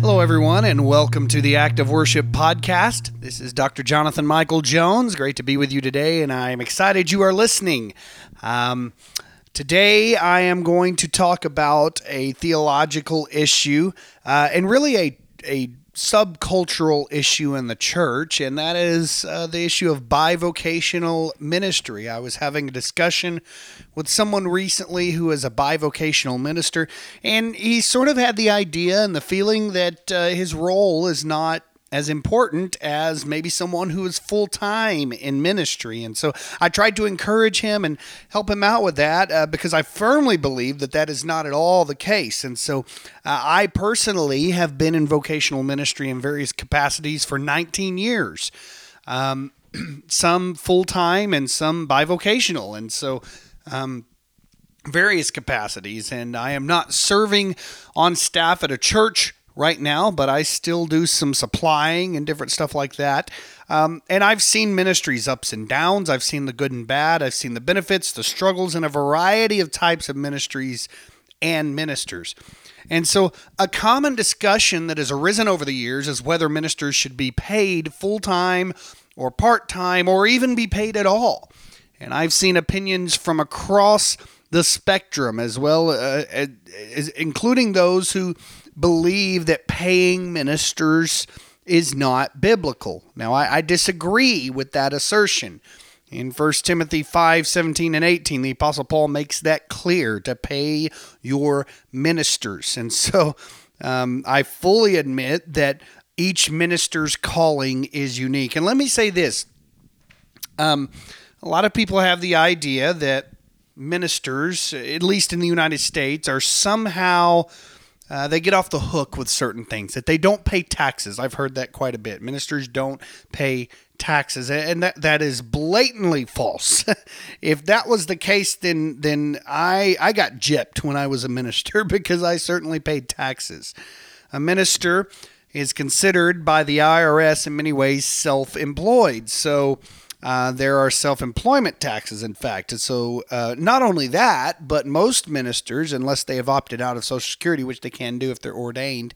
Hello, everyone, and welcome to the Act of Worship podcast. This is Dr. Jonathan Michael Jones. Great to be with you today, and I'm excited you are listening. Today, I am going to talk about a theological issue and really a subcultural issue in the church, and that is the issue of bivocational ministry. I was having a discussion with someone recently who is a bivocational minister, and he sort of had the idea and the feeling that his role is not as important as maybe someone who is full-time in ministry. And so I tried to encourage him and help him out with that because I firmly believe that that is not at all the case. And so I personally have been in vocational ministry in various capacities for 19 years, some full-time and some bivocational. And so various capacities. And I am not serving on staff at a church right now, but I still do some supplying and different stuff like that. And I've seen ministries ups and downs. I've seen the good and bad. I've seen the benefits, the struggles, and a variety of types of ministries and ministers. And so a common discussion that has arisen over the years is whether ministers should be paid full-time or part-time or even be paid at all. And I've seen opinions from across the spectrum as well, including those who believe that paying ministers is not biblical. Now, I disagree with that assertion. In 1 Timothy 5, 17 and 18, the Apostle Paul makes that clear, to pay your ministers. And so I fully admit that each minister's calling is unique. And let me say this. A lot of people have the idea that ministers, at least in the United States, are somehow they get off the hook with certain things, that they don't pay taxes. I've heard that quite a bit. Ministers don't pay taxes, and that is blatantly false. If that was the case, then I got gypped when I was a minister, because I certainly paid taxes. A minister is considered by the IRS in many ways self-employed, so there are self-employment taxes, in fact. And so not only that, but most ministers, unless they have opted out of Social Security, which they can do if they're ordained,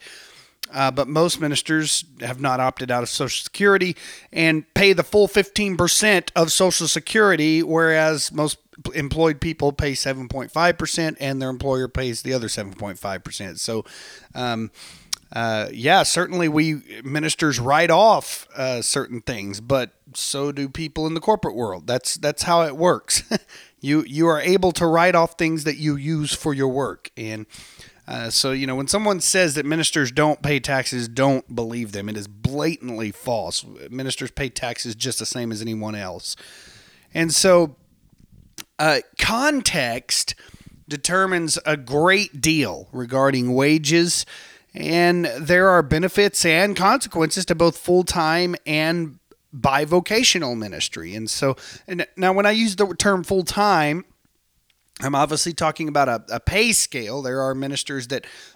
but most ministers have not opted out of Social Security and pay the full 15% of Social Security, whereas most employed people pay 7.5% and their employer pays the other 7.5%. So, yeah, certainly we ministers write off certain things, but so do people in the corporate world. That's how it works. You are able to write off things that you use for your work. And so, you know, when someone says that ministers don't pay taxes, don't believe them. It is blatantly false. Ministers pay taxes just the same as anyone else. And so context determines a great deal regarding wages. And there are benefits and consequences to both full-time and bivocational ministry. And so, and now when I use the term full-time, I'm obviously talking about a pay scale. There are ministers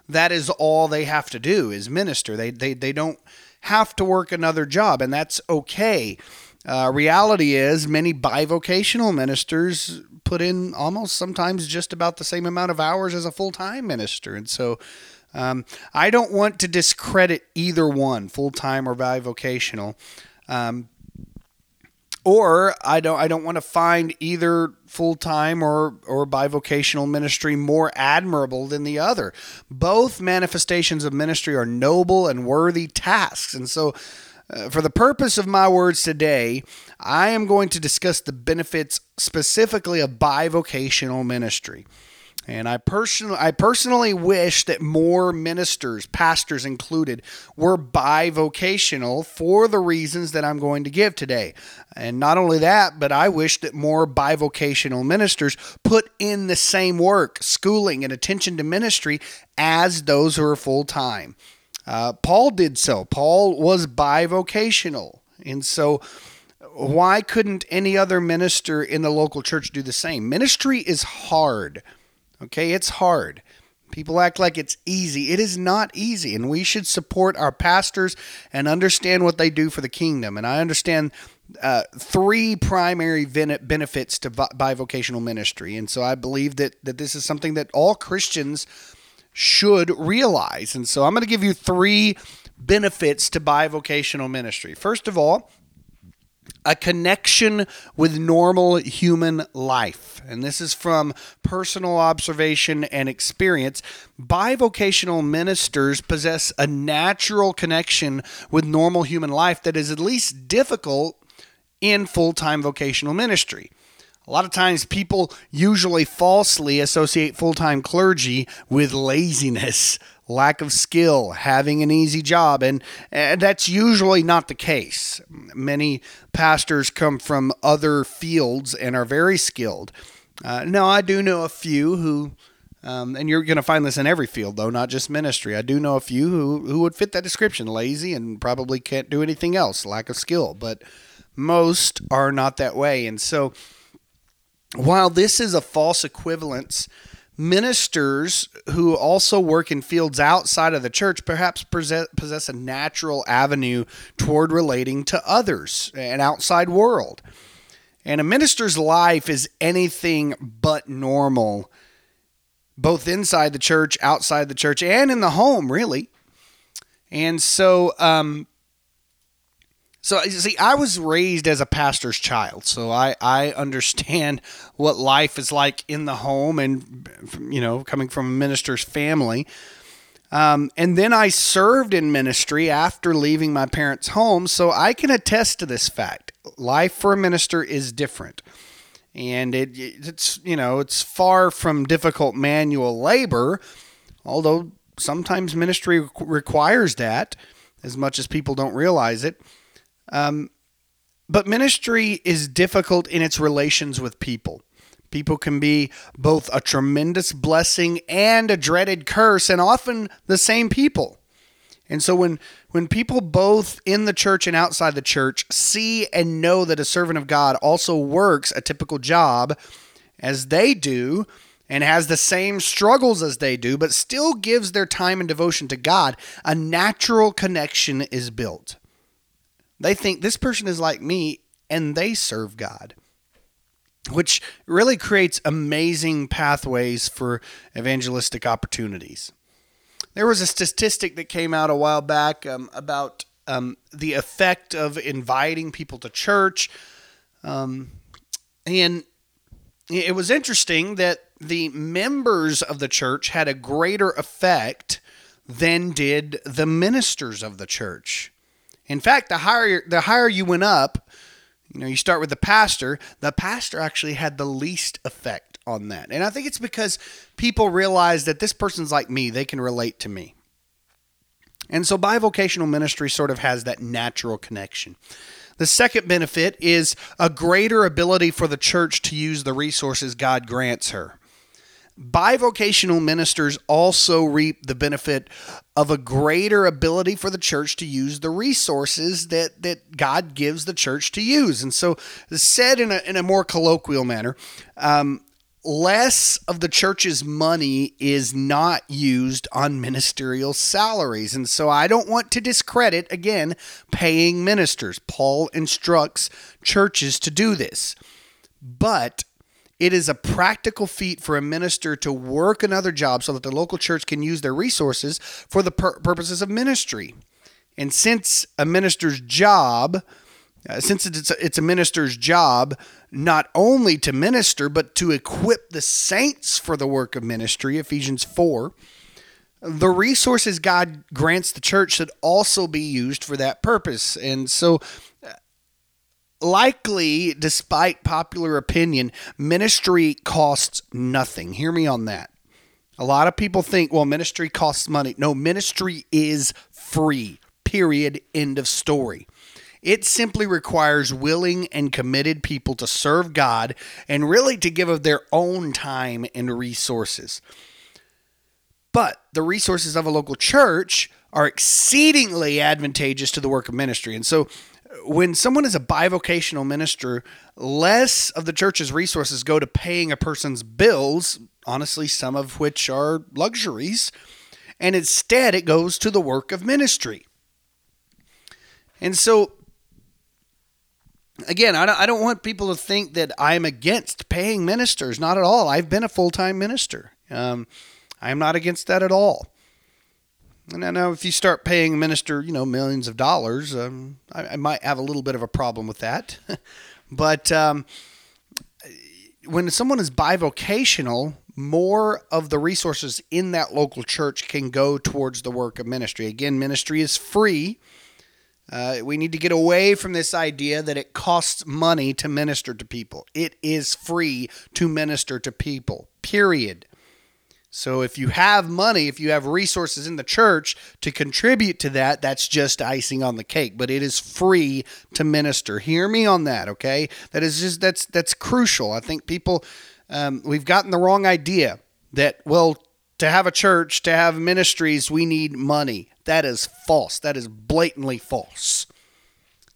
that is all they have to do is minister. They don't have to work another job, and that's okay. Reality is many bivocational ministers put in almost sometimes just about the same amount of hours as a full-time minister. And so I don't want to discredit either one, full-time or bivocational, or I don't want to find either full-time or bivocational ministry more admirable than the other. Both manifestations of ministry are noble and worthy tasks, and so for the purpose of my words today, I am going to discuss the benefits specifically of bivocational ministry. And I personally wish that more ministers, pastors included, were bivocational for the reasons that I'm going to give today. And not only that, but I wish that more bivocational ministers put in the same work, schooling, and attention to ministry as those who are full-time. Paul did so. Paul was bivocational. And so Why couldn't any other minister in the local church do the same? Ministry is hard. Okay, it's hard. People act like it's easy. It is not easy, and we should support our pastors and understand what they do for the kingdom. And I understand three primary benefits to bivocational ministry, and so I believe that this is something that all Christians should realize. And so I'm going to give you three benefits to bivocational ministry. First of all, a connection with normal human life. And this is from personal observation and experience. Bivocational ministers possess a natural connection with normal human life that is at least difficult in full-time vocational ministry. A lot of times people usually falsely associate full-time clergy with laziness, lack of skill, having an easy job, and that's usually not the case. Many pastors come from other fields and are very skilled. Now, I do know a few who, and you're going to find this in every field, though, not just ministry. I do know a few who would fit that description, lazy and probably can't do anything else, lack of skill, but most are not that way. And so while this is a false equivalence, ministers who also work in fields outside of the church perhaps possess a natural avenue toward relating to others, an outside world. And a minister's life is anything but normal, both inside the church, outside the church, and in the home, really. And so, see, I was raised as a pastor's child, so I understand what life is like in the home and, you know, coming from a minister's family. And then I served in ministry after leaving my parents' home, so I can attest to this fact. Life for a minister is different. And it's far from difficult manual labor, although sometimes ministry requires that, as much as people don't realize it. But ministry is difficult in its relations with people. People can be both a tremendous blessing and a dreaded curse, and often the same people. And so when people both in the church and outside the church see and know that a servant of God also works a typical job as they do and has the same struggles as they do, but still gives their time and devotion to God, a natural connection is built. They think this person is like me, and they serve God, which really creates amazing pathways for evangelistic opportunities. There was a statistic that came out a while back about the effect of inviting people to church, and it was interesting that the members of the church had a greater effect than did the ministers of the church. In fact, the higher you went up, you know, you start with the pastor actually had the least effect on that. And I think it's because people realize that this person's like me, they can relate to me. And so bivocational ministry sort of has that natural connection. The second benefit is a greater ability for the church to use the resources God grants her. Bivocational ministers also reap the benefit of a greater ability for the church to use the resources that God gives the church to use. And so, said in a more colloquial manner, less of the church's money is not used on ministerial salaries. And so I don't want to discredit, again, paying ministers. Paul instructs churches to do this. But it is a practical feat for a minister to work another job so that the local church can use their resources for the purposes of ministry. And since a minister's job, it's a minister's job not only to minister, but to equip the saints for the work of ministry, Ephesians 4, the resources God grants the church should also be used for that purpose. And so, likely, despite popular opinion, ministry costs nothing. Hear me on that. A lot of people think, well, ministry costs money. No, ministry is free. Period. End of story. It simply requires willing and committed people to serve God and really to give of their own time and resources. But the resources of a local church are exceedingly advantageous to the work of ministry. And so when someone is a bivocational minister, less of the church's resources go to paying a person's bills, honestly, some of which are luxuries, and instead it goes to the work of ministry. And so, again, I don't want people to think that I'm against paying ministers. Not at all. I've been a full-time minister. I'm not against that at all. And I know if you start paying a minister, millions of dollars, I might have a little bit of a problem with that. But when someone is bivocational, more of the resources in that local church can go towards the work of ministry. Again, ministry is free. We need to get away from this idea that it costs money to minister to people. It is free to minister to people, period. So if you have money, if you have resources in the church to contribute to that, that's just icing on the cake. But it is free to minister. Hear me on that, okay? That's crucial. I think people, we've gotten the wrong idea that, to have a church, to have ministries, we need money. That is false. That is blatantly false.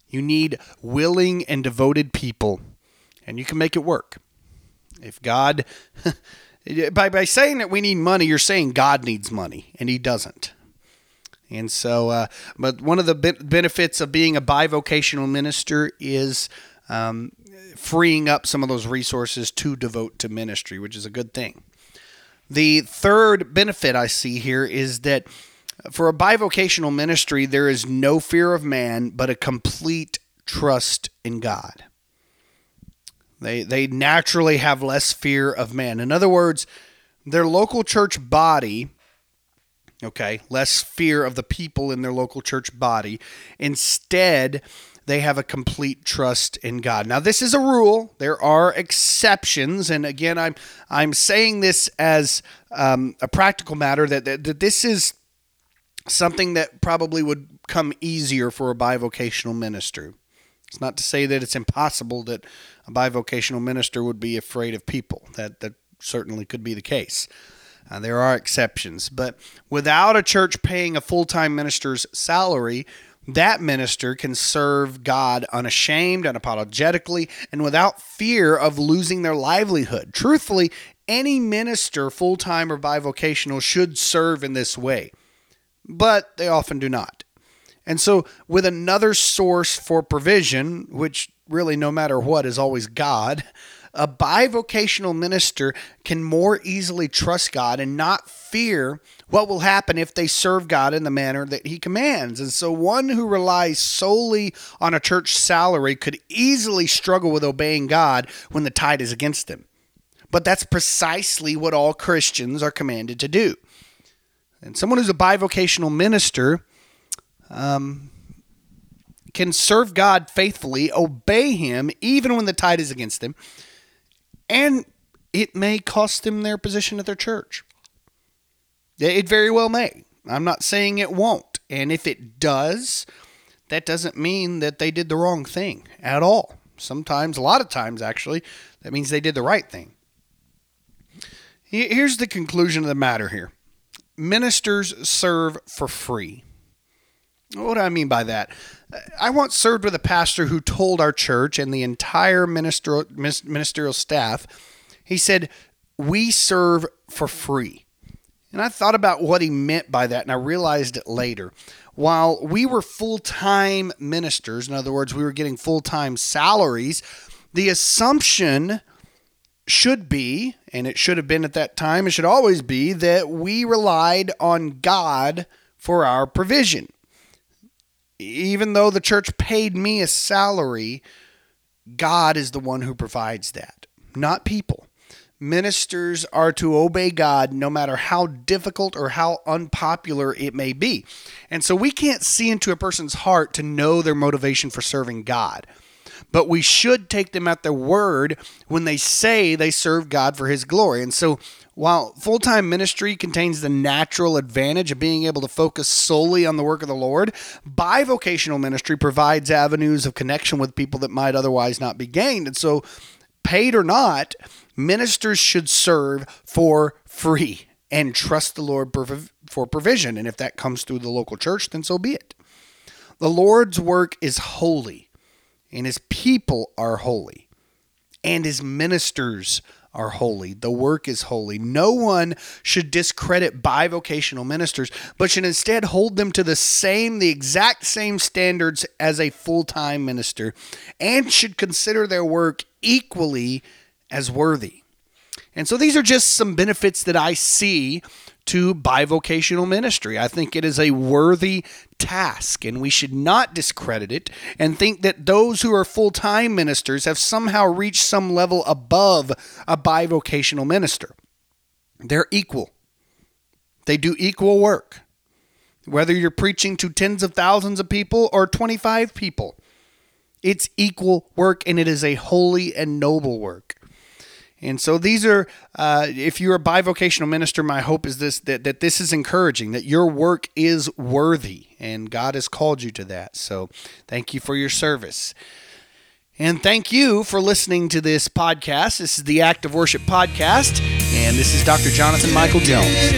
You need willing and devoted people, and you can make it work. If God... By saying that we need money, you're saying God needs money, and he doesn't. And so, but one of the benefits of being a bivocational minister is freeing up some of those resources to devote to ministry, which is a good thing. The third benefit I see here is that for a bivocational ministry, there is no fear of man, but a complete trust in God. They naturally have less fear of man. In other words, their local church body, less fear of the people in their local church body. Instead, they have a complete trust in God. Now, this is a rule. There are exceptions. And again, I'm saying this as a practical matter, that this is something that probably would come easier for a bivocational minister. It's not to say that it's impossible that a bivocational minister would be afraid of people. That certainly could be the case. There are exceptions. But without a church paying a full-time minister's salary, that minister can serve God unashamed, unapologetically, and without fear of losing their livelihood. Truthfully, any minister, full-time or bivocational, should serve in this way. But they often do not. And so with another source for provision, which really no matter what is always God, a bivocational minister can more easily trust God and not fear what will happen if they serve God in the manner that he commands. And so one who relies solely on a church salary could easily struggle with obeying God when the tide is against them. But that's precisely what all Christians are commanded to do. And someone who's a bivocational minister can serve God faithfully, obey him, even when the tide is against them, and it may cost them their position at their church. It very well may. I'm not saying it won't. And if it does, that doesn't mean that they did the wrong thing at all. Sometimes, a lot of times actually, that means they did the right thing. Here's the conclusion of the matter here. Ministers serve for free. What do I mean by that? I once served with a pastor who told our church and the entire ministerial staff, he said, "We serve for free." And I thought about what he meant by that, and I realized it later. While we were full-time ministers, in other words, we were getting full-time salaries, the assumption should be, and it should have been at that time, it should always be, that we relied on God for our provision. Even though the church paid me a salary, God is the one who provides that, not people. Ministers are to obey God no matter how difficult or how unpopular it may be. And so we can't see into a person's heart to know their motivation for serving God. But we should take them at their word when they say they serve God for his glory. And so while full-time ministry contains the natural advantage of being able to focus solely on the work of the Lord, bivocational ministry provides avenues of connection with people that might otherwise not be gained. And so, paid or not, ministers should serve for free and trust the Lord for provision. And if that comes through the local church, then so be it. The Lord's work is holy. and his people are holy, and his ministers are holy. The work is holy. No one should discredit bivocational ministers, but should instead hold them to the exact same standards as a full-time minister, and should consider their work equally as worthy. And so these are just some benefits that I see to bivocational ministry. I think it is a worthy task, and we should not discredit it and think that those who are full-time ministers have somehow reached some level above a bivocational minister. They're equal. They do equal work. Whether you're preaching to tens of thousands of people or 25 people, it's equal work, and it is a holy and noble work. And so these are, if you're a bivocational minister, my hope is that this is encouraging, that your work is worthy, and God has called you to that. So thank you for your service. And thank you for listening to this podcast. This is the Act of Worship podcast, and this is Dr. Jonathan Michael Jones.